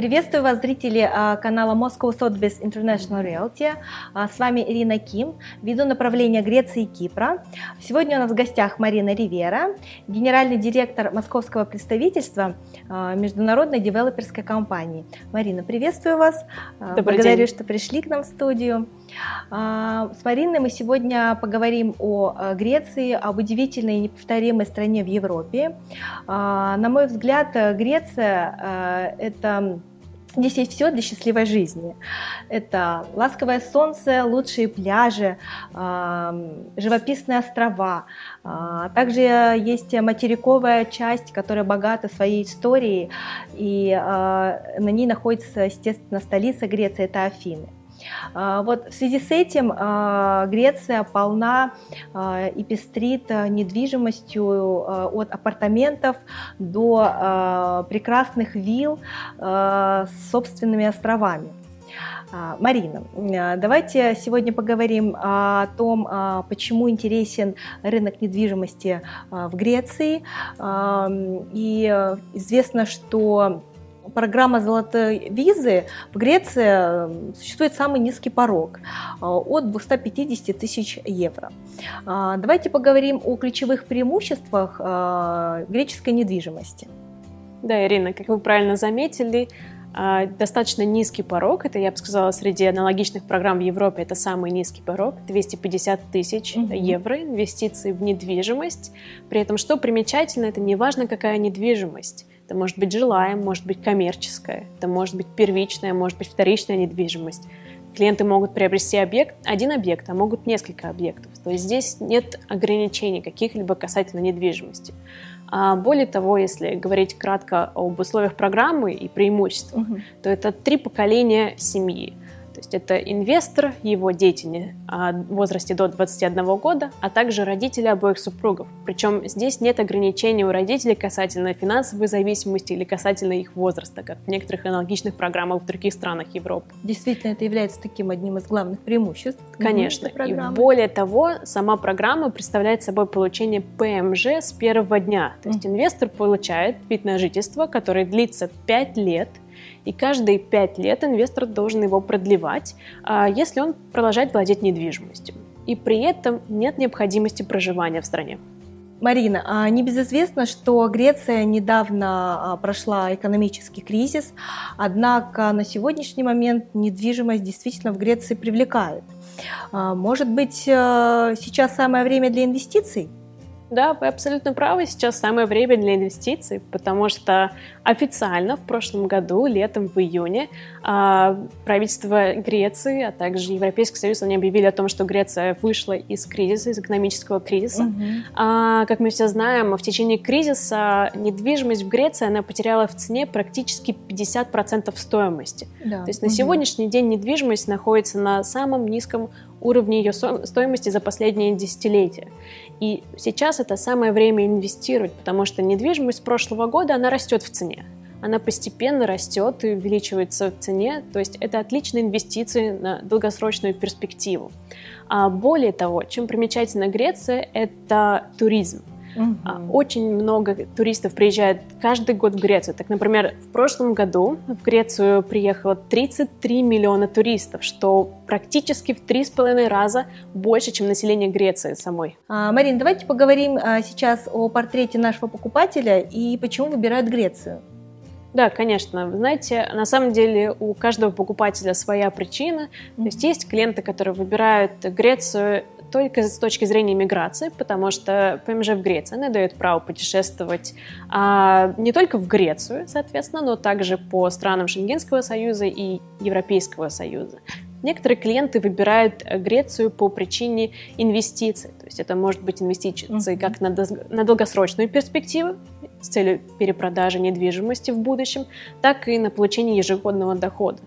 Приветствую вас, зрители канала Moscow Sotheby's International Realty. С вами Ирина Ким, веду направление Греции и Кипра. Сегодня у нас в гостях Марина Риверо, генеральный директор московского представительства международной девелоперской компании. Марина, приветствую вас. Благодарю, что пришли к нам в студию. С Мариной мы сегодня поговорим о Греции, об удивительной и неповторимой стране в Европе. На мой взгляд, Греция – это... Здесь есть все для счастливой жизни. Это ласковое солнце, лучшие пляжи, живописные острова. Также есть материковая часть, которая богата своей историей, и на ней находится, естественно, столица Греции – это Афины. Вот в связи с этим Греция полна и пестрит недвижимостью от апартаментов до прекрасных вилл с собственными островами. Марина, давайте сегодня поговорим о том, почему интересен рынок недвижимости в Греции. И известно, что программа золотой визы в Греции существует самый низкий порог от 250 тысяч евро. Давайте поговорим о ключевых преимуществах греческой недвижимости. Да, Ирина, как вы правильно заметили, достаточно низкий порог, это, я бы сказала, среди аналогичных программ в Европе это самый низкий порог, 250 тысяч евро инвестиций в недвижимость. При этом, что примечательно, это неважно, какая недвижимость. Это может быть жилая, может быть коммерческая, это может быть первичная, может быть вторичная недвижимость. Клиенты могут приобрести один объект, а могут несколько объектов. То есть здесь нет ограничений каких-либо касательно недвижимости. Более того, если говорить кратко об условиях программы и преимуществах, то это 3 поколения семьи. То есть это инвестор, его дети в возрасте до 21 года, а также родители обоих супругов. Причем здесь нет ограничений у родителей касательно финансовой зависимости или касательно их возраста, как в некоторых аналогичных программах в других странах Европы. Действительно, это является таким одним из главных преимуществ. Конечно. И более того, сама программа представляет собой получение ПМЖ с первого дня. То есть инвестор получает вид на жительство, который длится 5 лет. И каждые 5 лет инвестор должен его продлевать, если он продолжает владеть недвижимостью. И при этом нет необходимости проживания в стране. Марина, небезызвестно, что Греция недавно прошла экономический кризис, однако на сегодняшний момент недвижимость действительно в Греции привлекает. Может быть, сейчас самое время для инвестиций? Да, вы абсолютно правы, сейчас самое время для инвестиций, потому что официально в прошлом году, летом, в июне, правительство Греции, а также Европейский Союз, они объявили о том, что Греция вышла из кризиса, из экономического кризиса. Как мы все знаем, в течение кризиса недвижимость в Греции, она потеряла в цене практически 50% стоимости. Да. То есть на сегодняшний день недвижимость находится на самом низком уровне ее стоимости за последние десятилетия. И сейчас это самое время инвестировать, потому что недвижимость прошлого года, она растет в цене. Она постепенно растет и увеличивается в цене, то есть это отличные инвестиции на долгосрочную перспективу. Более того, чем примечательна Греция, это туризм. Очень много туристов приезжает каждый год в Грецию. Так, например, в прошлом году в Грецию приехало 33 миллиона туристов, что практически в 3,5 раза больше, чем население Греции самой. Марина, давайте поговорим сейчас о портрете нашего покупателя и почему выбирают Грецию. Да, конечно. Вы знаете, на самом деле у каждого покупателя своя причина. То есть есть клиенты, которые выбирают Грецию только с точки зрения миграции, потому что ПМЖ в Греции, она дает право путешествовать не только в Грецию, соответственно, но также по странам Шенгенского союза и Европейского союза. Некоторые клиенты выбирают Грецию по причине инвестиций. То есть это может быть инвестиции как на долгосрочную перспективу с целью перепродажи недвижимости в будущем, так и на получение ежегодного дохода.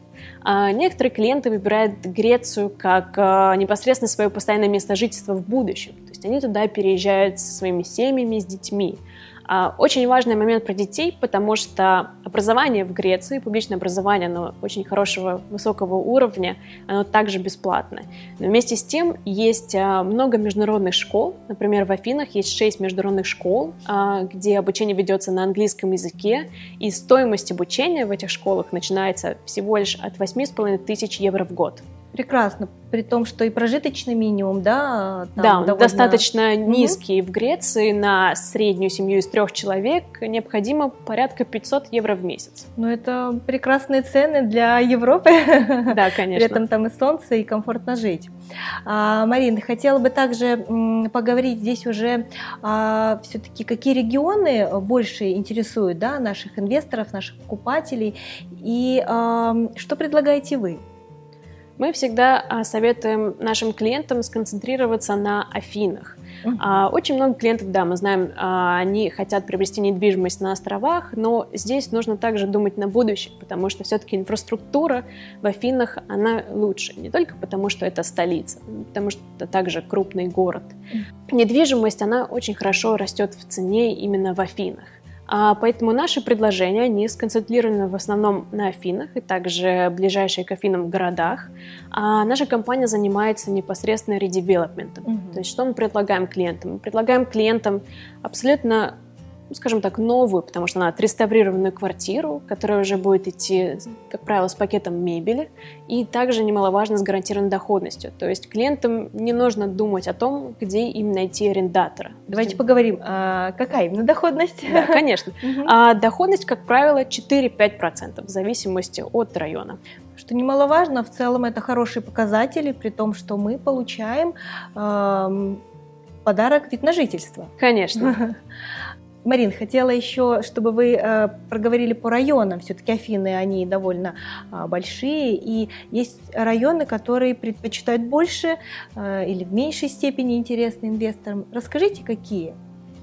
А некоторые клиенты выбирают Грецию как непосредственно свое постоянное место жительства в будущем. То есть они туда переезжают со своими семьями, с детьми. Очень важный момент про детей, потому что образование в Греции, публичное образование, оно очень хорошего, высокого уровня, оно также бесплатное. Но вместе с тем есть много международных школ. Например, в Афинах есть 6 международных школ, где обучение ведется на английском языке, и стоимость обучения в этих школах начинается всего лишь от 8,5 тысяч евро в год. Прекрасно, при том, что и прожиточный минимум, да? Там да, он довольно... достаточно низкий. В Греции на среднюю семью из 3 человек необходимо порядка 500 евро в месяц. Ну, это прекрасные цены для Европы. Да, конечно. При этом там и солнце, и комфортно жить. Марина, хотела бы также поговорить здесь уже все-таки, какие регионы больше интересуют, да, наших инвесторов, наших покупателей, и что предлагаете вы? Мы всегда советуем нашим клиентам сконцентрироваться на Афинах. Очень много клиентов, да, мы знаем, они хотят приобрести недвижимость на островах, но здесь нужно также думать на будущее, потому что все-таки инфраструктура в Афинах, она лучше. Не только потому, что это столица, но потому что это также крупный город. Недвижимость, она очень хорошо растет в цене именно в Афинах. Поэтому наши предложения, они сконцентрированы в основном на Афинах и также ближайшие к Афинам городах. А наша компания занимается непосредственно редевелопментом. То есть что мы предлагаем клиентам? Мы предлагаем клиентам абсолютно, скажем так, новую, потому что она отреставрированную квартиру, которая уже будет идти, как правило, с пакетом мебели, и также немаловажно с гарантированной доходностью. То есть клиентам не нужно думать о том, где им найти арендатора. Давайте поговорим, какая именно доходность? Да, конечно. Доходность, как правило, 4-5% в зависимости от района. Что немаловажно, в целом это хорошие показатели, при том, что мы получаем подарок вид на жительство. Конечно. Марин, хотела еще, чтобы вы проговорили по районам. Все-таки Афины, они довольно большие, и есть районы, которые предпочитают больше или в меньшей степени интересны инвесторам. Расскажите, какие?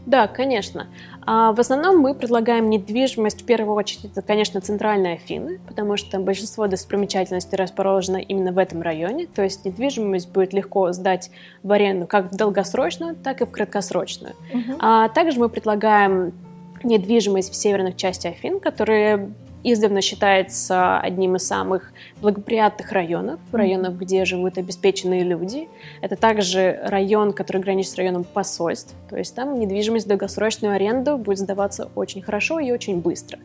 Да, конечно. В основном мы предлагаем недвижимость, в первую очередь, это, конечно, центральные Афины, потому что большинство достопримечательностей расположено именно в этом районе, то есть недвижимость будет легко сдать в аренду как в долгосрочную, так и в краткосрочную. Также мы предлагаем недвижимость в северных частях Афин, которые издавна считается одним из самых благоприятных районов, районов, где живут обеспеченные люди. Это также район, который граничит с районом посольств, то есть там недвижимость в долгосрочную аренду будет сдаваться очень хорошо и очень быстро.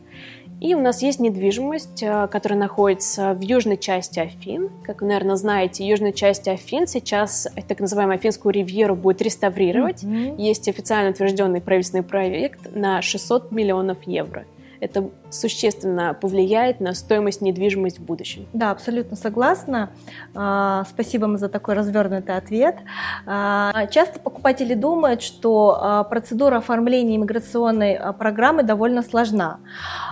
И у нас есть недвижимость, которая находится в южной части Афин. Как вы, наверное, знаете, южная часть Афин сейчас, так называемую Афинскую ривьеру, будет реставрировать. Есть официально утвержденный правительственный проект на 600 миллионов евро. Это существенно повлияет на стоимость недвижимости в будущем. Да, абсолютно согласна. Спасибо за такой развернутый ответ. Часто покупатели думают, что процедура оформления иммиграционной программы довольно сложна.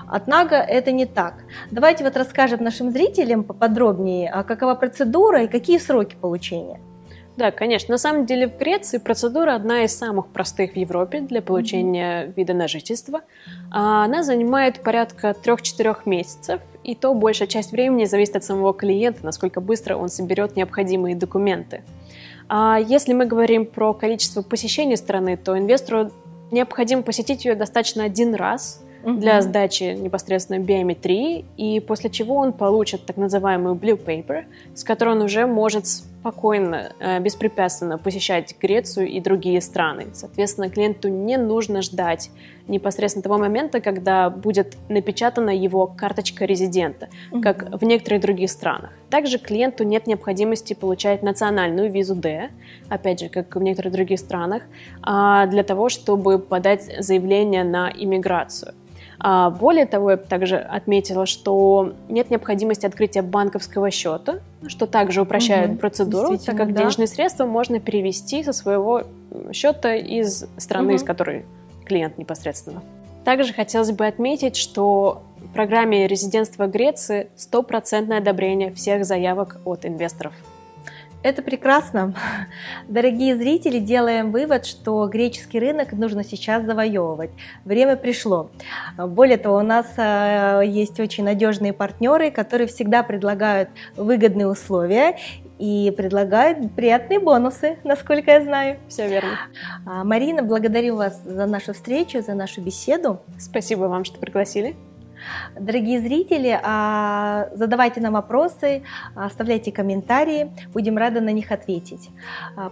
Однако это не так. Давайте вот расскажем нашим зрителям поподробнее, какова процедура и какие сроки получения. Да, конечно. На самом деле в Греции процедура одна из самых простых в Европе для получения вида на жительство. Она занимает порядка 3-4 месяцев, и то большая часть времени зависит от самого клиента, насколько быстро он соберет необходимые документы. Если мы говорим про количество посещений страны, то инвестору необходимо посетить ее достаточно 1 раз, для сдачи непосредственно биометрии, и после чего он получит так называемую blue paper, с которой он уже может спокойно, беспрепятственно посещать Грецию и другие страны. Соответственно, клиенту не нужно ждать непосредственно того момента, когда будет напечатана его карточка резидента, как в некоторых других странах. Также клиенту нет необходимости получать национальную визу D, опять же, как в некоторых других странах, для того, чтобы подать заявление на иммиграцию. Более того, я также отметила, что нет необходимости открытия банковского счета, что также упрощает процедуру, так как денежные средства можно перевести со своего счета из страны, из которой клиент непосредственно. Также хотелось бы отметить, что в программе резидентства Греции 100% одобрение всех заявок от инвесторов. Это прекрасно. Дорогие зрители, делаем вывод, что греческий рынок нужно сейчас завоевывать. Время пришло. Более того, у нас есть очень надежные партнеры, которые всегда предлагают выгодные условия и предлагает приятные бонусы, насколько я знаю. Все верно. Марина, благодарю вас за нашу встречу, за нашу беседу. Спасибо вам, что пригласили. Дорогие зрители, задавайте нам вопросы, оставляйте комментарии, будем рады на них ответить.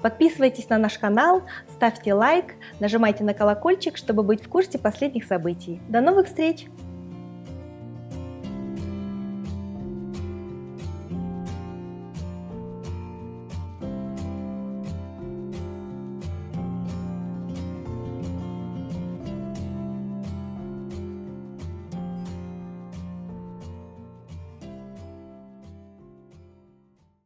Подписывайтесь на наш канал, ставьте лайк, нажимайте на колокольчик, чтобы быть в курсе последних событий. До новых встреч!